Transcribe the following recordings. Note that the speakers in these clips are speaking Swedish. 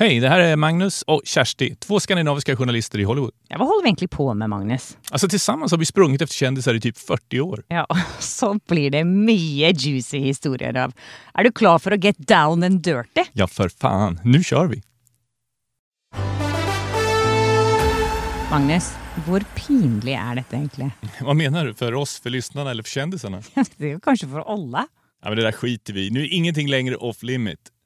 Hej, det här är Magnus och Kjersti, två skandinaviska journalister i Hollywood. Ja, vad håller vi egentligen på med, Magnus? Alltså tillsammans har vi sprungit efter kändisar i typ 40 år. Ja, så blir det mycket juicy historier av. Är du klar för att get down and dirty? Ja, för fan. Nu kör vi. Magnus, hur pinlig är det egentligen? Vad menar du? För oss, för lyssnarna eller för kändisarna? Det är kanske för alla. Ja, men det där skiter vi. Nu är ingenting längre off limit.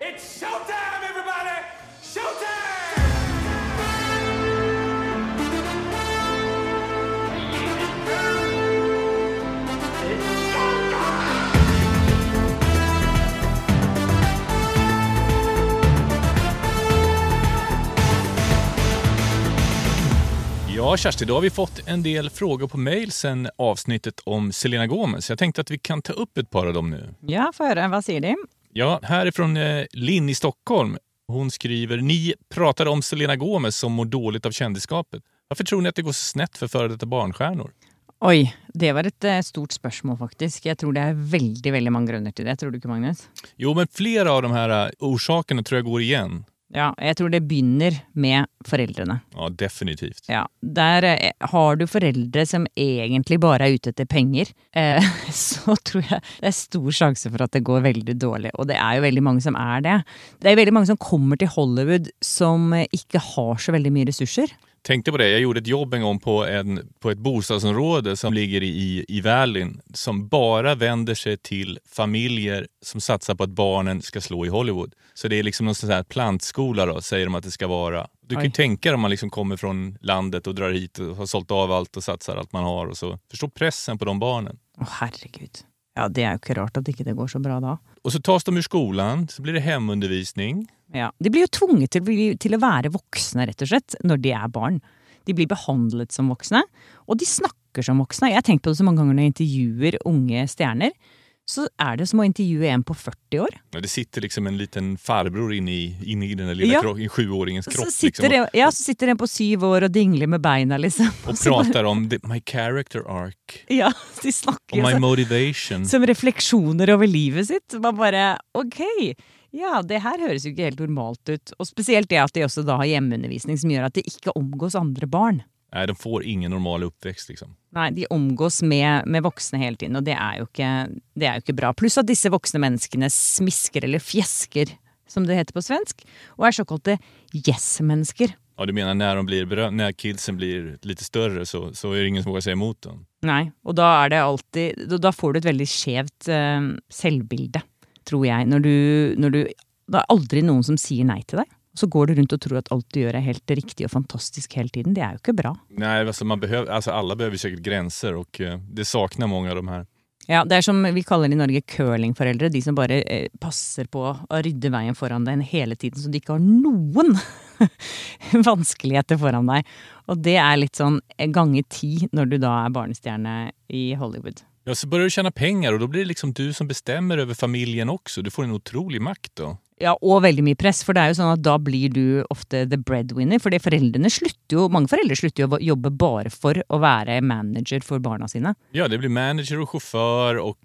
It's showtime, everybody! Showtime! It's Ja, Kjersti, då har vi fått en del frågor på mejl sen avsnittet om Selena Gomez. Jag tänkte att vi kan ta upp ett par av dem nu. Ja, får jag höra. Vad säger du? Ja, här är från Lin i Stockholm. Hon skriver, ni pratade om Selena Gomez som mår dåligt av kändiskapet. Varför tror ni att det går så snett för före detta barnstjärnor? Oj, det var ett stort spörsmål faktiskt. Jag tror det är väldigt, väldigt många grunder till det. Tror du inte, Magnus? Jo, men flera av de här orsakerna tror jag går igen. Ja, jag tror det börjar med föräldrarna. Ja, definitivt. Ja, där har du föräldrar som egentligen bara är ute efter pengar, så tror jag det är stor chans för att det går väldigt dåligt. Och det är ju väldigt många som är det. Det är väldigt många som kommer till Hollywood som inte har så väldigt mycket resurser. Tänkte på det, jag gjorde ett jobb en gång på ett bostadsområde som ligger i Värlin som bara vänder sig till familjer som satsar på att barnen ska slå i Hollywood. Så det är liksom någon sån här plantskola då, säger de att det ska vara. Du kan ju tänka dig om man liksom kommer från landet och drar hit och har sålt av allt och satsar allt man har och så. Förstå pressen på de barnen. Åh, herregud. Ja, det är ju klart att det inte går så bra då. Och så tas de ur skolan, så blir det hemundervisning. Ja, de blir ju tvunget till att vara vuxna rätt och slett när de är barn. De blir behandlade som vuxna och de snackar som vuxna. Jag har tänkt på det så många gånger när jag intervjuar unga stjärnor. Så är det som att intervjua en på 40 år. Ja, det sitter liksom en liten farbror inne i den där lilla sjuåringens kropp. Så sitter liksom. Så sitter den på 7 år och dinglar med benen liksom. Och pratar om my character arc. Ja, de snackar. Och my motivation. Som reflektioner över livet sitt. Man bara, okej. Ja, det här hörs ju inte helt normalt ut. Och speciellt det att de också då har hemundervisning som gör att det inte omgås andra barn. Nej, de får ingen normal uppväxt liksom. Nej, de omgås med vuxna hela tiden och det är ju inte bra. Plus att dessa vuxna människorna smisker eller fjäsker, som det heter på svensk, och är så kallade yes-människor. Ja, du menar när kidsen blir lite större så är det ingen som vågar säga emot dem. Nej, och då är det alltid då får du ett väldigt skevt självbild, tror jag, när du det är aldrig någon som säger nej till dig. Så går du runt och tror att allt du gör är helt riktigt och fantastiskt hela tiden. Det är ju inte bra. Nej, alltså alla behöver säkert gränser och det saknar många av de här. Ja, det är som vi kallar i Norge curlingföräldrar. De som bara passar på att rydda vägen föran dig hela tiden så de inte har någon vanskligheter föran dig. Och det är lite sån gånger 10 när du då är barnstjärna i Hollywood. Ja, så börjar du tjäna pengar och då blir det liksom du som bestämmer över familjen också. Du får en otrolig makt då. Ja, och väldigt mycket press, för det är ju så att då blir du ofta the breadwinner, för många föräldrar slutar ju att jobba bara för att vara manager för barnen sina. Ja, det blir manager och chaufför och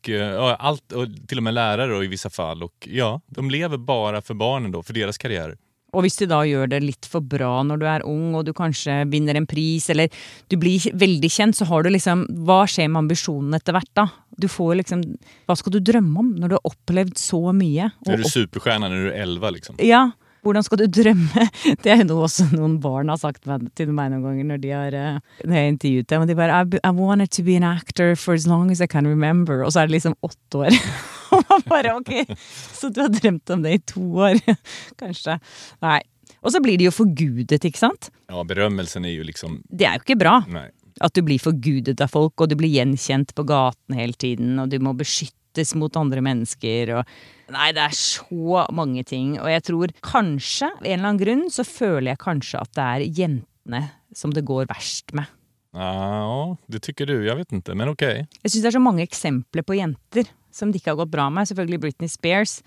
allt, och till och med lärare då, i vissa fall, och ja, de lever bara för barnen då, för deras karriär. Och visst du då gör det lite för bra när du är ung och du kanske vinner en pris eller du blir väldigt känd, så har du liksom, vad sker med ambitionen efter vart då? Du får liksom, vad ska du drömma om när du har upplevt så mycket? Är du superstjärna när du är 11 liksom? Ja, hur ska du drömma? Det är nog också någon barn har sagt till mig någon gång när jag intervjuat dem. De bara, I wanted to be an actor for as long as I can remember. Och så är det liksom 8 år. Och man bara, okej, så du har drömt om det i 2 år. Kanske. Nej. Och så blir det ju förgudet, inte sant? Ja, berömmelsen är ju liksom... Det är ju inte bra. Nej. Att du blir förgudad av folk och du blir igenkänd på gatan hela tiden och du måste beskyttas mot andra människor och nej, det är så många ting och jag tror kanske av en eller annan grund så känner jag kanske att det är jentene som det går värst med. Ja, det tycker du, jag vet inte, men okej. Jag syns det är så många exempel på jenter som det inte har gått bra med, selvfølgelig Britney Spears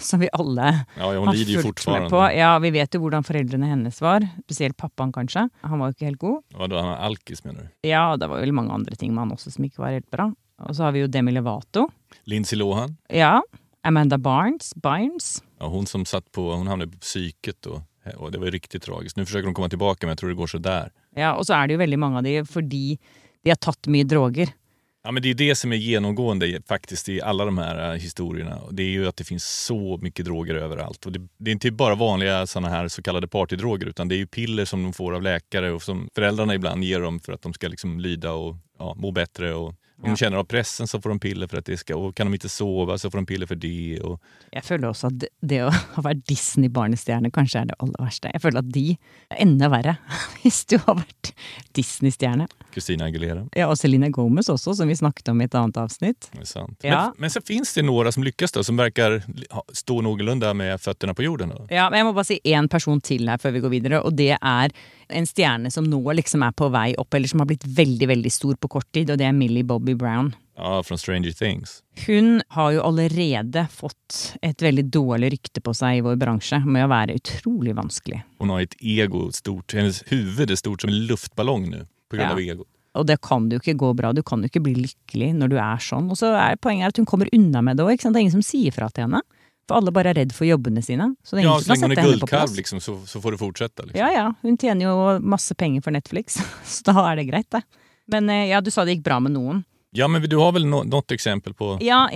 som vi alla har lider ju fortfarande på. Ja, vi vet ju hurdan föräldrarna hennes var, speciellt pappan kanske. Han var ju inte helt god. Vad då, han var alkis menar du? Ja, det var väl många andra ting man också som inte var helt bra. Och så har vi ju Demi Lovato, Lindsay Lohan. Ja, Amanda Barnes. Ja, hon som satt på, hon hamnade på psyket då. Och det var ju riktigt tragiskt. Nu försöker de komma tillbaka men jag tror det går så där. Ja, och så är det ju väldigt många av det fördi de har tagit mycket droger. Ja, men det är det som är genomgående faktiskt i alla de här historierna. Det är ju att det finns så mycket droger överallt. Och det är inte bara vanliga såna här så kallade partydroger utan det är ju piller som de får av läkare och som föräldrarna ibland ger dem för att de ska liksom lyda och ja, må bättre. Och om de känner av pressen så får de piller för att det ska... Och kan de inte sova så får de piller för det. Och... Jag känner också att det att ha varit Disney-barnestjärna kanske är det allra värsta. Jag känner att de är ännu värre om du har varit Disney-stjärna. Kristina Aguilera. Ja, och Selena Gomez också, som vi snackade om i ett annat avsnitt. Det är sant. Ja. Men så finns det några som lyckas då, som verkar stå någorlunda med fötterna på jorden. Då. Ja, men jag måste bara se en person till här för vi går vidare. Och det är en stjärna som nå liksom är på väg upp, eller som har blivit väldigt, väldigt stor på kort tid. Och det är Millie Bobby Brown. Ja, från Stranger Things. Hon har ju allerede fått ett väldigt dåligt rykte på sig i vår bransch med att vara otroligt vansklig. Hon har ett ego stort, hennes huvud är stort som en luftballong nu på grund av ego. Och det kan du inte gå bra, du kan inte bli lycklig när du är sån. Och så är poängen att hon kommer undan med det, ikke sant? Det är ingen som säger för att henne. För alla bara är rädd för jobben sina. Så det är ingen som sätter henne på plats. Liksom, så får du fortsätta. Liksom. Ja, hon tjänar ju massa pengar för Netflix. Så då är det grejt det. Men ja, du sa det gick bra med någon. Ja, men du har väl något exempel på... Ja,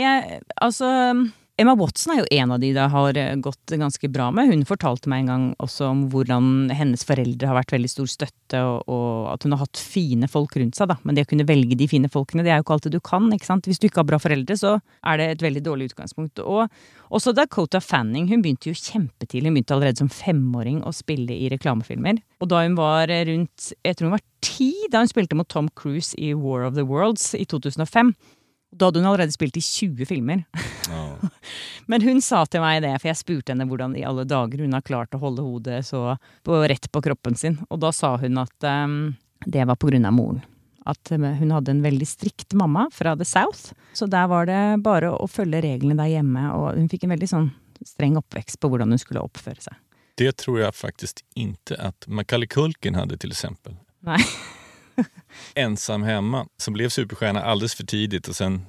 alltså Emma Watson är ju en av de det har gått ganska bra med. Hon fortalte mig en gång också om hur hennes föräldrar har varit väldigt stor stötte och att hon har haft fina folk runt sig. Då. Men det att kunna välja de fina folkene, det är ju inte alltid du kan, ikke sant? Om du inte har bra föräldrar så är det ett väldigt dåligt utgångspunkt. Och så Dakota Fanning, hon började ju kämpetid. Hon började allerede som femåring och spela i reklamfilmer. Och då hon var runt, jag tror hon var 10, då hon spelade mot Tom Cruise i War of the Worlds i 2005. Då hade hon allerede spelat i 20 filmer. Oh. Men hon sa till mig det, för jag spurte henne hur i alla dagar hon har klart att hålla hodet så rätt på kroppen sin. Och då sa hon att det var på grund av moren. Att hon hade en väldigt strikt mamma från the South. Så där var det bara att följa reglerna där hemma. Och hon fick en väldigt sån sträng uppväxt på hur hon skulle uppföra sig. Det tror jag faktiskt inte att Macaulik Holken hade till exempel. Nej. Ensam hemma, som blev superstjärna alldeles för tidigt och sen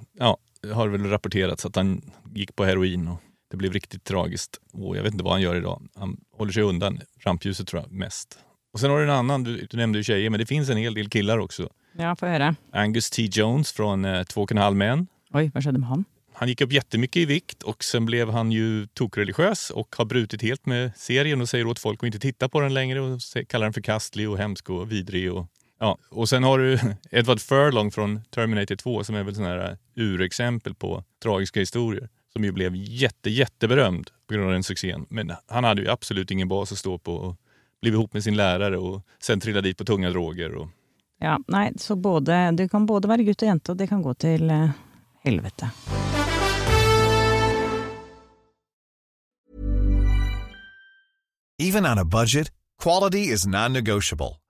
har väl rapporterats att han gick på heroin och det blev riktigt tragiskt. Jag vet inte vad han gör idag. Han håller sig undan rampljuset tror jag mest. Och sen har du en annan, du nämnde ju tjejer, men det finns en hel del killar också. Ja, får jag höra. Angus T. Jones från 2,5 män. Oj, vad skedde med han? Han gick upp jättemycket i vikt och sen blev han ju tokreligiös och har brutit helt med serien och säger åt folk att inte titta på den längre och kallar den förkastlig och hemsk och vidrig och... Ja, och sen har du Edward Furlong från Terminator 2 som är väl sån här urexempel på tragiska historier som ju blev jätteberömd på grund av den succén. Men han hade ju absolut ingen bas att stå på och blev ihop med sin lärare och sen trillade dit på tunga droger. Och... Ja, nej, så både, det kan både vara gutt och jente och det kan gå till helvete. Even on a budget, quality is non-negotiable.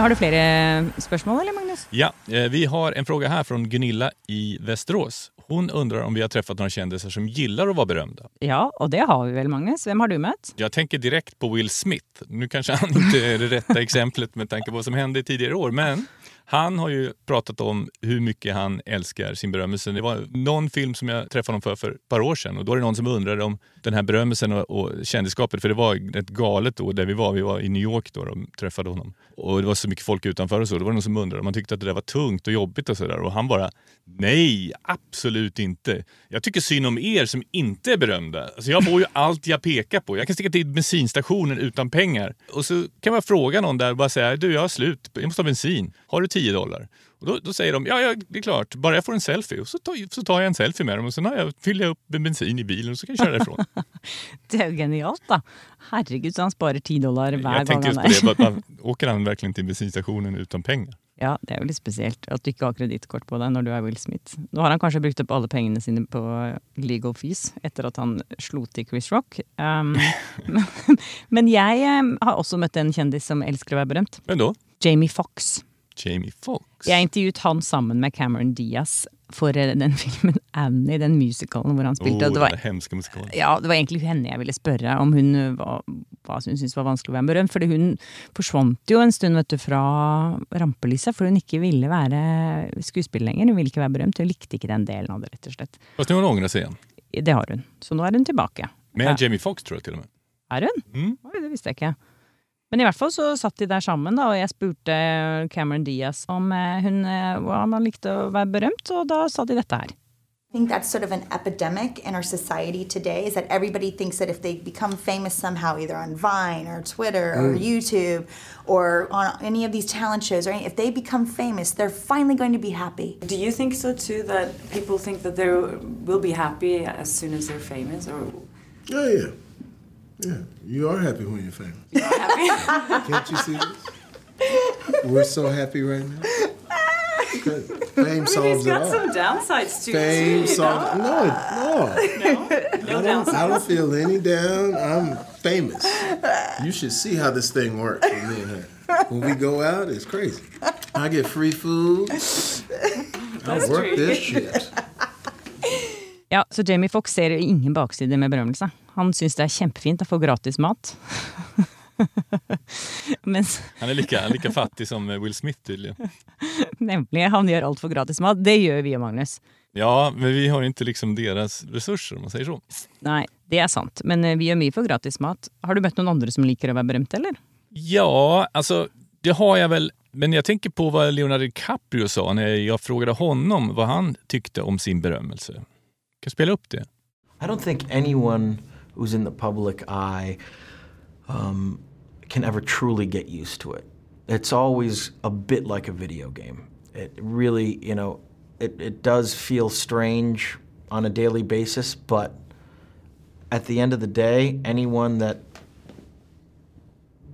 Har du fler spørsmål, eller Magnus? Ja, vi har en fråga här från Gunilla i Västerås. Hon undrar om vi har träffat några kändisar som gillar att vara berömda. Ja, och det har vi väl, Magnus. Vem har du mött? Jag tänker direkt på Will Smith. Nu kanske han inte är det rätta exemplet med tanke på vad som hände i tidigare år, men han har ju pratat om hur mycket han älskar sin berömmelse. Det var någon film som jag träffade honom för ett par år sedan. Och då är det någon som undrade om den här berömmelsen och kändiskapet. För det var ett galet då där vi var i New York då och träffade honom. Och det var så mycket folk utanför och så. Det var någon som undrade om han tyckte att det där var tungt och jobbigt och sådär. Och han bara, nej, absolut inte. Jag tycker synd om er som inte är berömda. Alltså jag får ju allt jag pekar på. Jag kan sticka till bensinstationen utan pengar. Och så kan man fråga någon där och bara säga, du jag har slut, jag måste ha bensin. Har du $10? Och då säger de, ja, det är klart, bara jag får en selfie. Och så tar jag en selfie med dem och sen fyller jag upp bensin i bilen och så kan jag köra därifrån. Det är genialt då. Herregud, så han sparar $10 varje gång. Jag tänkte just på det, bara, åker han verkligen till bensinstationen utan pengar? Ja, det är väl speciellt att du inte har kreditkort på dig när du är Will Smith. Nu har han kanske brukt upp alla pengarna sina på legal fees efter att han slog till Chris Rock. Men jag har också mött en kändis som älskar att vara berömt. Vem då? Jamie Foxx. Jag intervjuade han samman med Cameron Diaz för den filmen Annie, den musicalen där han spelade. Det var hemska musikalen. Ja, det var egentligen henne jag ville spöra om hon var vad hon syns var vanskelig att berömma för det hon försvann ju en stund vet du från rampelyset för hon inte ville vara skådespelare längre, hon ville inte vara berömd, hon likte inte den delen av det rätt och slett. Fast nu har hon ångrat sig igen. Det har hon. Så nu är hon tillbaka. Med ja. Jamie Foxx tror jag till och med. Är hon? Mm. Ja, det visste jag inte. Men i hvert fall så satt de der sammen da, og jeg spurte Cameron Diaz om hvordan han likte å være berømt, og da sa de dette her. I think that's sort of an epidemic in our society today is that everybody thinks that if they become famous somehow, either on Vine or Twitter or YouTube or on any of these talent shows, or if they become famous, they're finally going to be happy. Do you think so too, that people think that they will be happy as soon as they're famous? Or... Oh, yeah. Yeah, you are happy when you're famous. You are happy. Can't you see this? We're so happy right now. Good. Fame solves it all. He's got some downsides too. Fame solves No downsides. I don't feel any down. I'm famous. You should see how this thing works with me and her. When we go out, it's crazy. I get free food. I work this shit. Ja, så Jamie Foxx ser ingen bakside med berömmelse. Han syns det är jättefint att få gratis mat. Men han är lika fattig som Will Smith tydligen. Nämligen, han gör allt för gratis mat. Det gör vi och Magnus. Ja, men vi har inte liksom deras resurser, om man säger så. Nej, det är sant. Men vi gör mycket för gratis mat. Har du mött någon annan som likar att vara berömt, eller? Ja, alltså det har jag väl. Men jag tänker på vad Leonardo DiCaprio sa när jag frågade honom vad han tyckte om sin berömmelse. Kan jag spela upp det? I don't think anyone who's in the public eye can ever truly get used to it. It's always a bit like a video game. It really, you know, it does feel strange on a daily basis, but at the end of the day, anyone that